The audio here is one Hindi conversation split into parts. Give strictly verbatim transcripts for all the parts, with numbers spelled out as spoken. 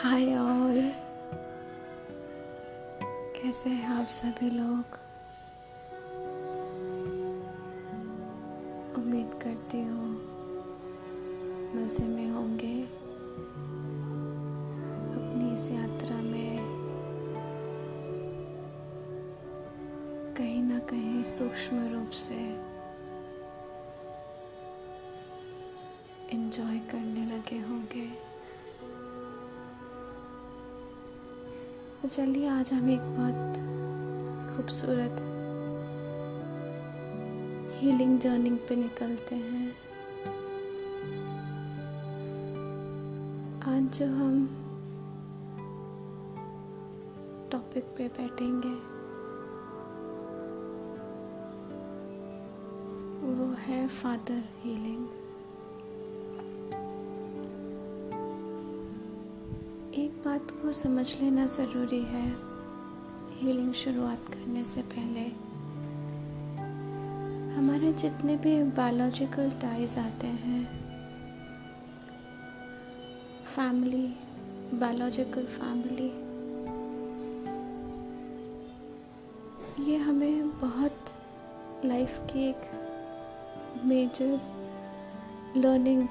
हाय ऑल, कैसे हैं आप सभी लोग। उम्मीद करती हूँ मज़े में होंगे। अपनी इस यात्रा में कहीं ना कहीं सूक्ष्म रूप से एंजॉय करने लगे होंगे। तो चलिए, आज हम एक बहुत खूबसूरत हीलिंग जर्नी पे निकलते हैं। आज जो हम टॉपिक पे बैठेंगे वो है फादर हीलिंग। एक बात को समझ लेना ज़रूरी है हीलिंग शुरुआत करने से पहले। हमारे जितने भी बायोलॉजिकल टाइज आते हैं, फैमिली, बायोलॉजिकल फैमिली, ये हमें बहुत लाइफ की एक मेजर लर्निंग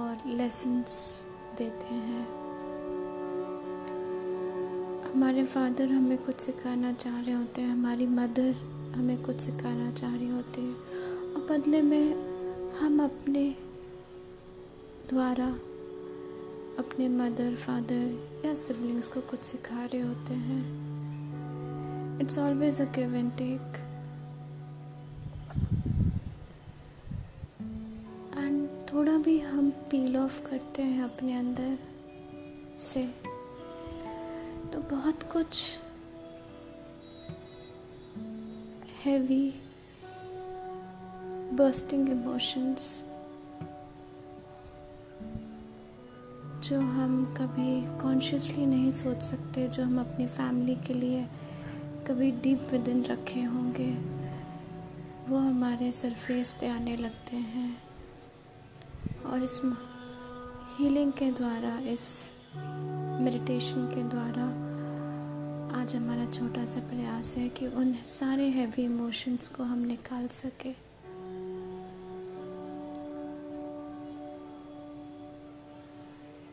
और लेसन्स देते हैं। हमारे फादर हमें कुछ सिखाना चाह रहे होते हैं, हमारी मदर हमें कुछ सिखाना चाह रही होती है, और बदले में हम अपने द्वारा अपने मदर, फादर या सिबलिंग्स को कुछ सिखा रहे होते हैं। It's always a give and take, and थोड़ा भी हम पील ऑफ करते हैं अपने अंदर से तो बहुत कुछ हैवी बर्स्टिंग इमोशंस जो हम कभी कॉन्शियसली नहीं सोच सकते, जो हम अपनी फैमिली के लिए कभी डीप विदिन रखे होंगे, वो हमारे सरफेस पे आने लगते हैं। और इस हीलिंग के द्वारा, इस मेडिटेशन के द्वारा आज हमारा छोटा सा प्रयास है कि उन सारे हैवी इमोशंस को हम निकाल सके।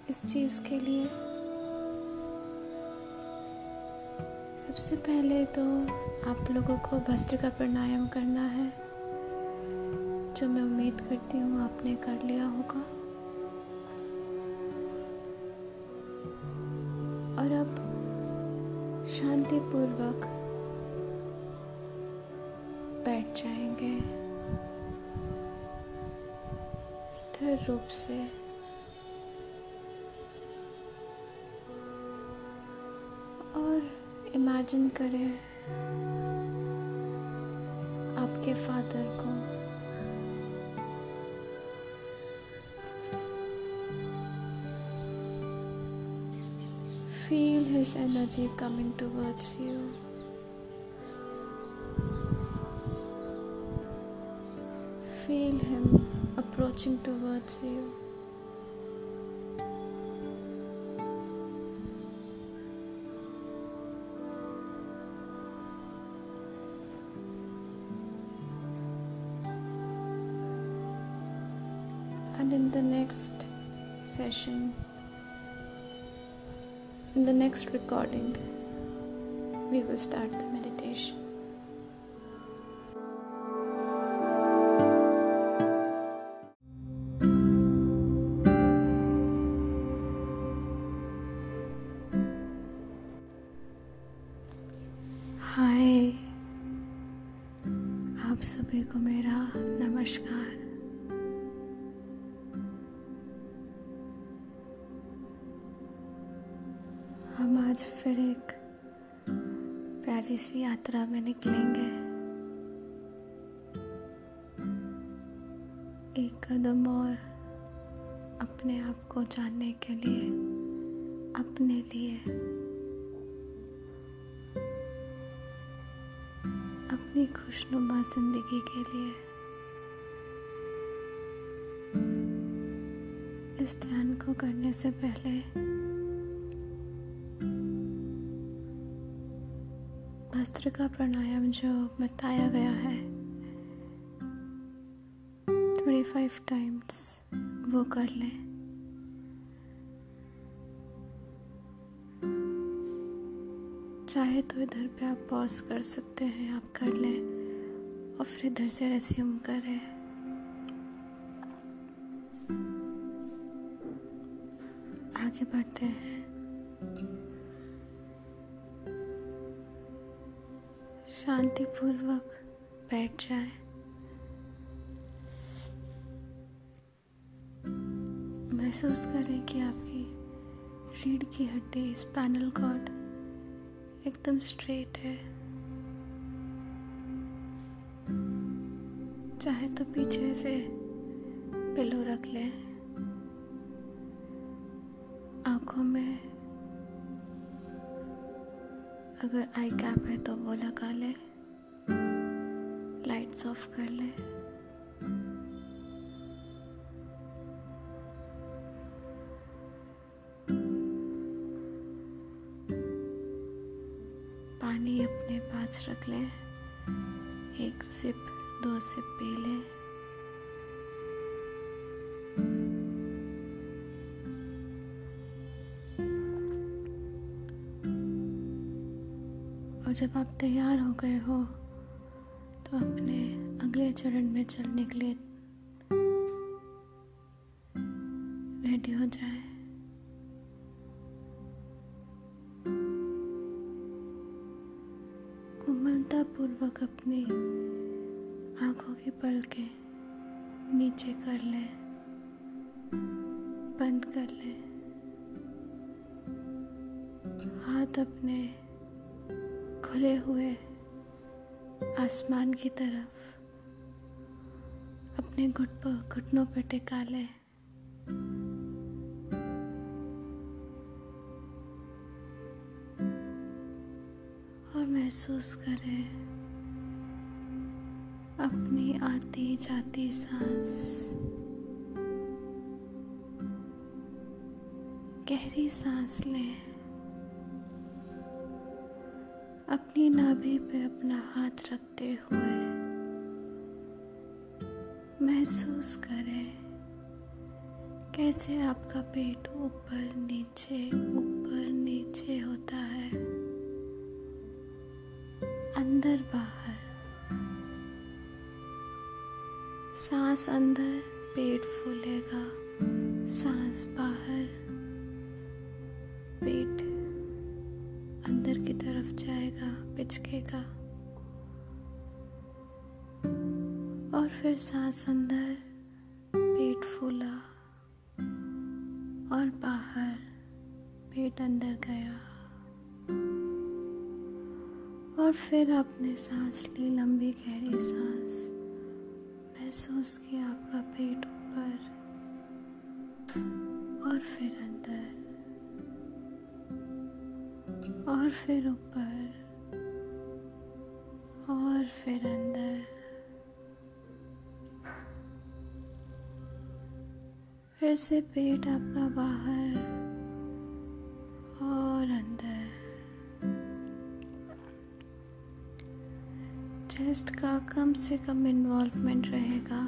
इस चीज़ के लिए सबसे पहले तो आप लोगों को भस्त्रिका का प्राणायाम करना है, जो मैं उम्मीद करती हूँ आपने कर लिया होगा। और अब शांतिपूर्वक बैठ जाएंगे स्थिर रूप से। इमेजिन करें आपके फादर को, feel his energy coming towards you. Feel him approaching towards you. And in the next session, in the next recording, we will start the meditation. Hi, आप सभी को मेरा नमस्कार। हम आज फिर एक प्यारी सी यात्रा में निकलेंगे, एक कदम और अपने आप को जानने के लिए, अपने लिए, अपनी खुशनुमा जिंदगी के लिए। इस ध्यान को करने से पहले सूत्र का प्राणायाम जो बताया गया है पच्चीस टाइम्स वो कर लें। चाहे तो इधर पे आप पॉज कर सकते हैं, आप कर लें और फिर इधर से रेज्यूम करें। आगे बढ़ते हैं। शांतिपूर्वक बैठ जाएं। महसूस करें कि आपकी रीढ़ की हड्डी, स्पाइनल कॉर्ड एकदम स्ट्रेट है। चाहे तो पीछे से पिलो रख लें। आंखों में अगर आई कैप है तो वो लगा लें। लाइट्स ऑफ कर लें। पानी अपने पास रख लें, एक सिप दो सिप पी लें। और जब आप तैयार हो गए हो तो अपने अगले चरण में चलने के लिए रेडी हो जाएं। पूर्वक अपनी आंखों की पलकें नीचे कर लें, बंद कर लें। हाथ अपने खुले हुए आसमान की तरफ अपने घुटनों पर टिका लें। महसूस करें अपनी आती जाती सांस, गहरी सांस लें। अपनी नाभि पे अपना हाथ रखते हुए महसूस करें कैसे आपका पेट ऊपर नीचे ऊपर नीचे होता है, अंदर बाहर। सांस अंदर पेट फूलेगा, सांस बाहर पेट अंदर की तरफ जाएगा, पिचकेगा। और फिर सांस अंदर, पेट फूला और बाहर, पेट अंदर गया। और फिर आपने सांस ली, लंबी गहरी सांस। महसूस किया आपका पेट ऊपर और फिर अंदर और फिर ऊपर और फिर अंदर। फिर से पेट आपका बाहर और अंदर। चेस्ट का कम से कम इन्वॉल्वमेंट रहेगा।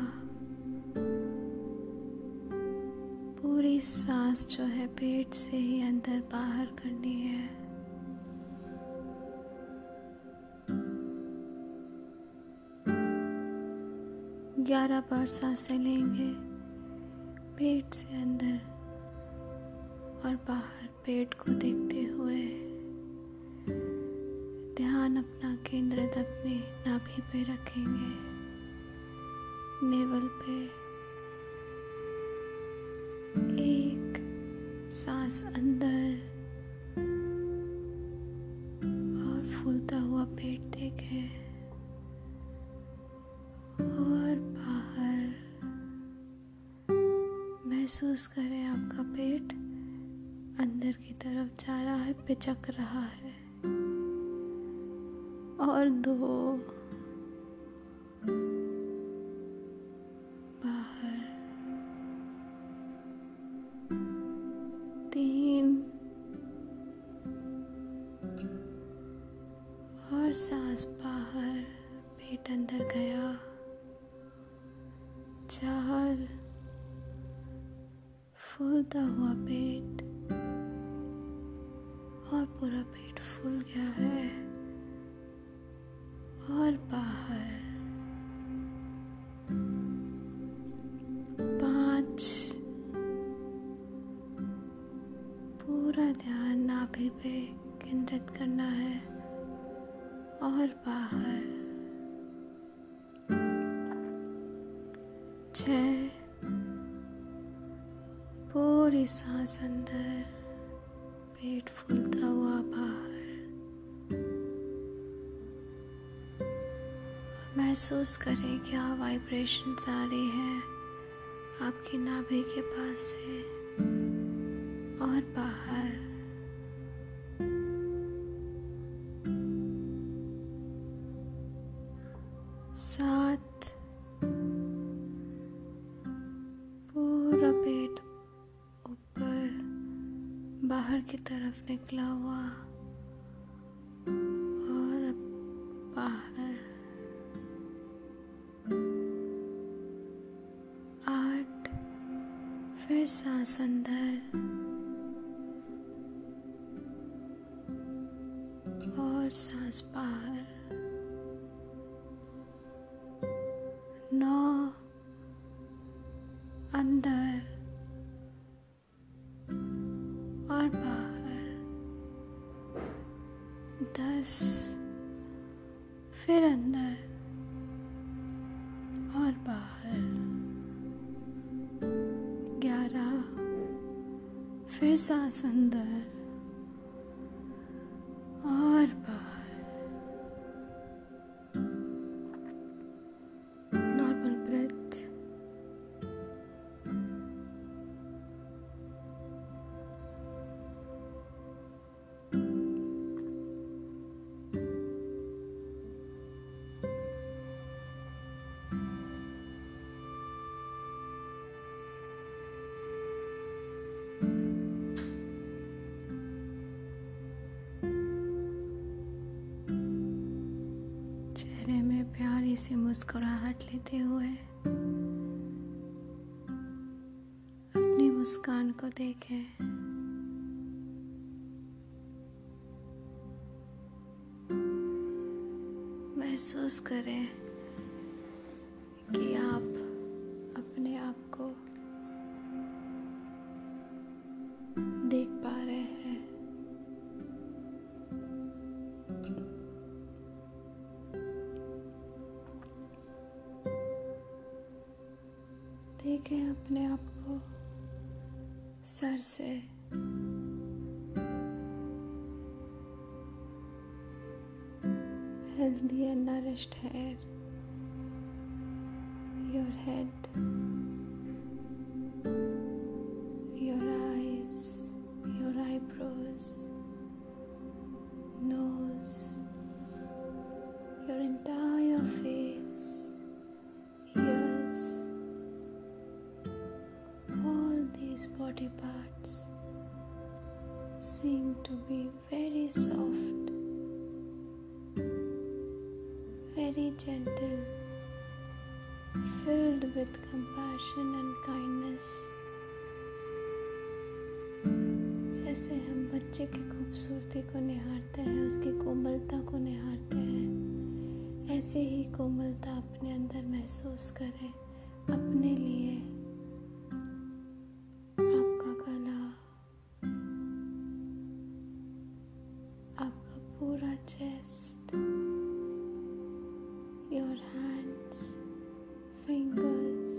पूरी सांस जो है पेट से ही अंदर बाहर करनी है। ग्यारह बार सांसें लेंगे, पेट से अंदर और बाहर, पेट को देखते हुए। ध्यान अपना केंद्रित अपने नाभि पे रखेंगे, नेवल पे। एक सांस अंदर और फूलता हुआ पेट देखें और बाहर। महसूस करें आपका पेट अंदर की तरफ जा रहा है, पिचक रहा है। और दो बाहर, तीन और सांस अंदर गया, चार फूलता हुआ पेट, और पूरा पेट फूल गया है। और बाहर पांच, पूरा ध्यान नाभि पे केंद्रित करना है। और बाहर छह, पूरी सांस अंदर, पेट फूलता हुआ बाहर। महसूस करें क्या वाइब्रेशंस आ रही हैं आपकी नाभि के पास से और बाहर। सात, पूरा पेट ऊपर बाहर की तरफ निकला हुआ और बाहर। आठ, फिर सांस अंदर और सांस बाहर। नौ, अंदर और बाहर। दस, फिर अंदर और बाहर। ग्यारह, फिर सांस अंदर और बाहर। प्यारी सी मुस्कुराहट लेते हुए अपनी मुस्कान को देखें। महसूस करें कि आप अपने आप को देख पा रहे हैं। देखें अपने आप को सर से healthy and nourished hair, your head, your eyes, your eyebrows, nose, your entire face, ears, all these body parts seem to be very soft, very gentle, filled with compassion and kindness. जैसे हम बच्चे की खूबसूरती को निहारते हैं, उसकी कोमलता को निहारते हैं, ऐसे ही कोमलता अपने अंदर महसूस करें अपने लिए। Chest, your hands, fingers,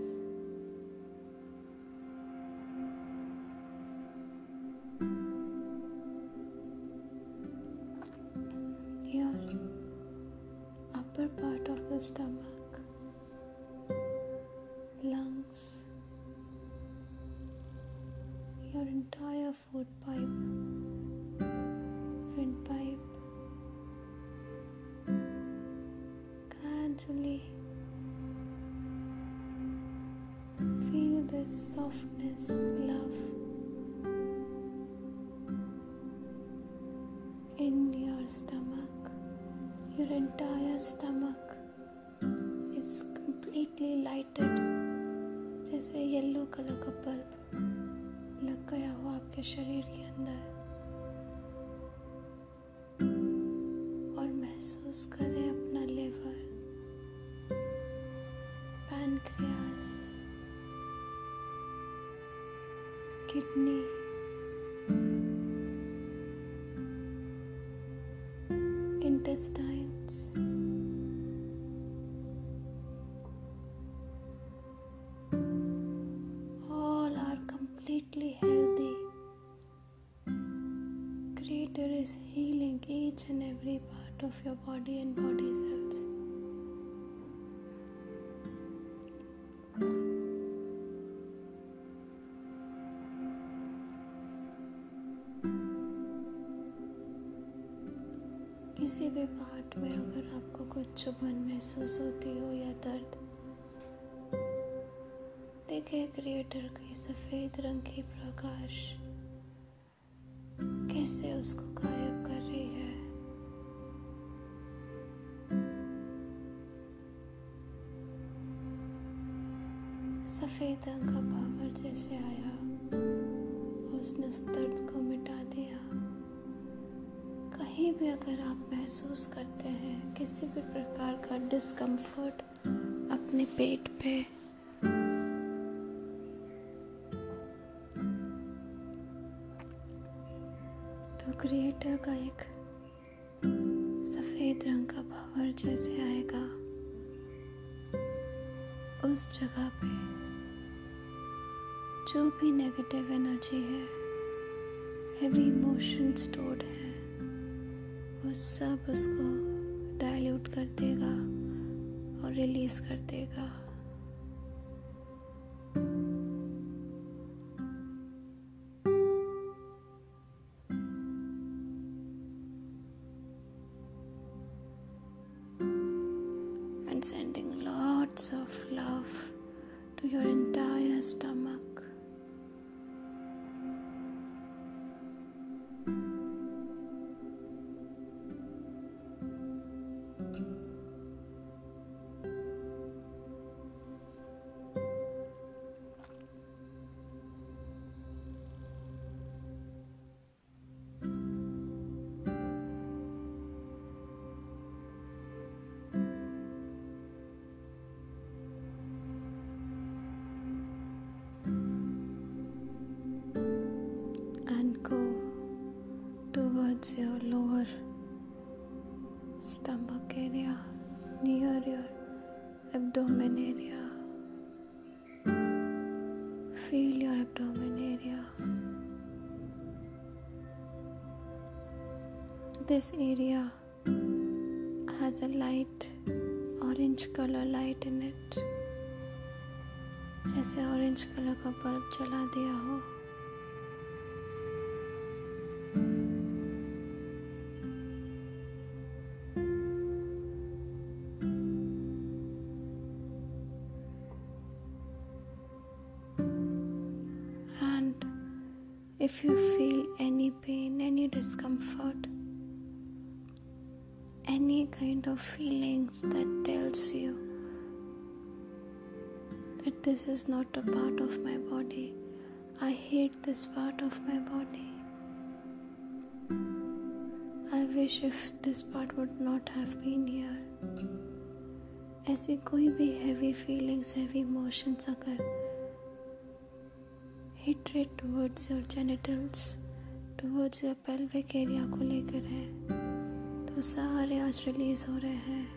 your upper part of the stomach, lungs, your entire food pipe, windpipe. Gradually feel this softness, love in your stomach, your entire stomach. मेरे शरीर के अंदर और महसूस करें अपना liver, pancreas, kidney, intestines, all are completely healthy. Creator is healing each and every part of your body and body cells. किसी भी पार्ट में अगर आपको कुछ चुभन महसूस होती हो या दर्द, देखिए क्रिएटर की सफेद रंग की प्रकाश कैसे उसको गायब कर रही है। सफेद रंग का पावर जैसे आया, उसने उस दर्द को मिटा दिया। कहीं भी अगर आप महसूस करते हैं किसी भी प्रकार का डिस्कम्फर्ट अपने पेट पे, तो क्रिएटर का एक सफेद रंग का पावर जैसे आएगा उस जगह पे, जो भी नेगेटिव एनर्जी है, हैवी इमोशन स्टोर्ड है, वो सब उसको डाइल्यूट कर देगा और रिलीज कर देगा। And sending lots of love to your entire stomach. Your lower stomach area, near your abdomen area. Feel your abdomen area. This area has a light orange color light in it. जैसे orange color का बल्ब जला दिया हो। If you feel any pain, any discomfort, any kind of feelings that tells you that this is not a part of my body, I hate this part of my body, I wish if this part would not have been here, ऐसी कोई भी heavy feelings, heavy emotions अगर hatred towards your genitals, towards your pelvic area को लेकर है, तो सारे आज रिलीज हो रहे हैं।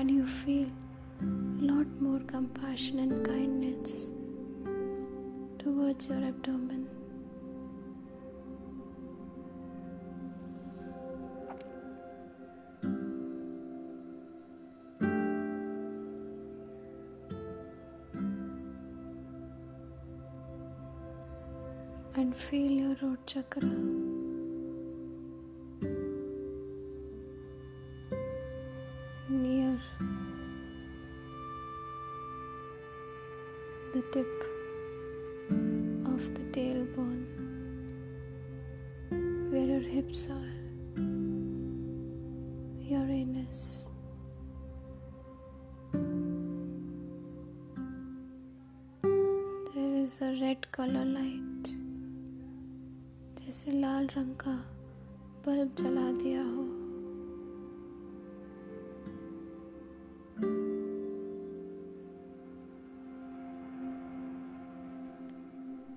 And you feel lot more compassion and kindness towards your abdomen. And feel your root chakra. Near the tip of the tailbone, where your hips are, your anus. Red colour light जैसे लाल रंग का बल्ब जला दिया हो।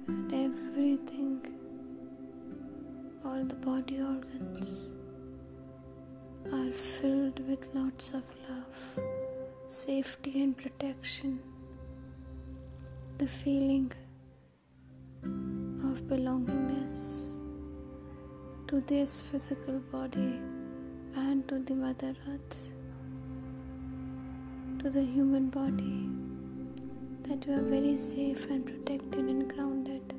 And everything, all the body organs are filled with lots of love, safety and protection. The feeling of belongingness to this physical body and to the Mother Earth, to the human body, that we are very safe and protected and grounded.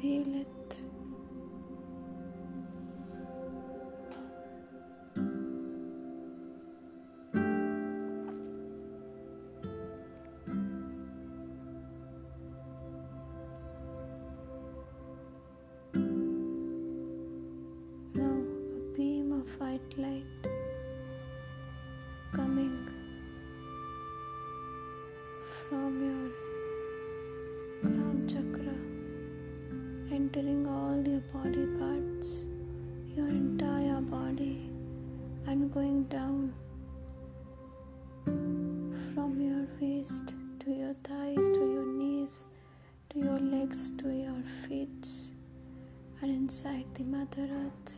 Feel it. White light coming from your crown chakra, entering all your body parts, your entire body, and going down from your waist to your thighs, to your knees, to your legs, to your feet, and inside the Mother Earth.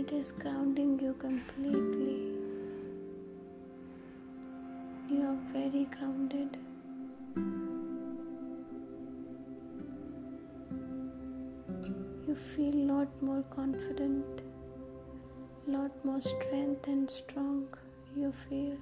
It is grounding you completely. You are very grounded. You feel lot more confident, lot more strength and strong you feel.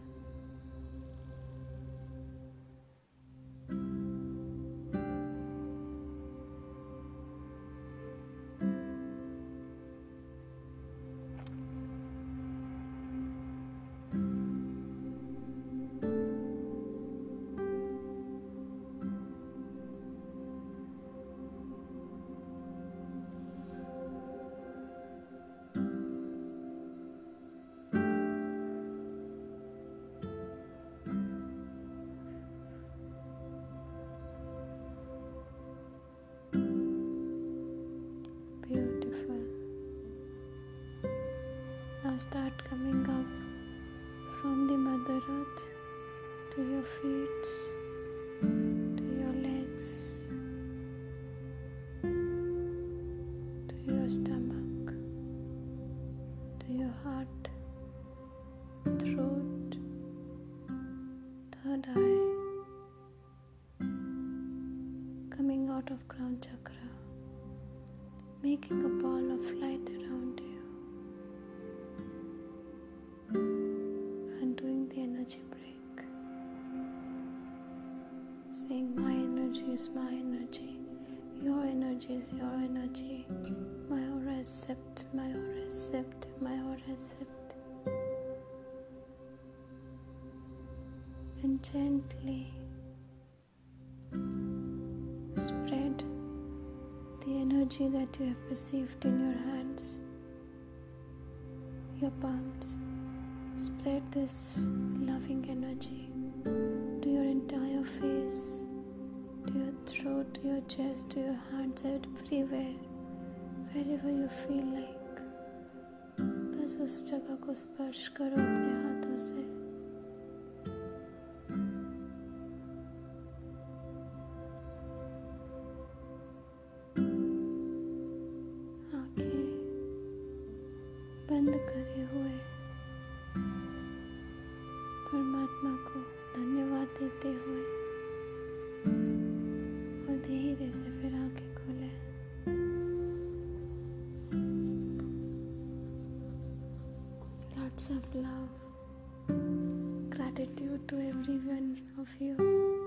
Start coming up from the Mother Earth to your feet, to your legs, to your stomach, to your heart, throat, third eye, coming out of crown chakra, making a ball of light around you. Saying, my energy is my energy, your energy is your energy, my aura is sipped, my aura is sipped, my aura is sipped. And gently spread the energy that you have received in your hands, your palms. Spread this loving energy to your entire face, to your throat, to your chest, to your hands, everywhere, wherever you feel like. बस उस जगह को स्पर्श करो अपने हाथों से. आंखें बंद करे हुए परमात्मा को धन्यवाद देते हुए और धीरे से फिर आंखें खोले. Lots of love, gratitude to every one of you.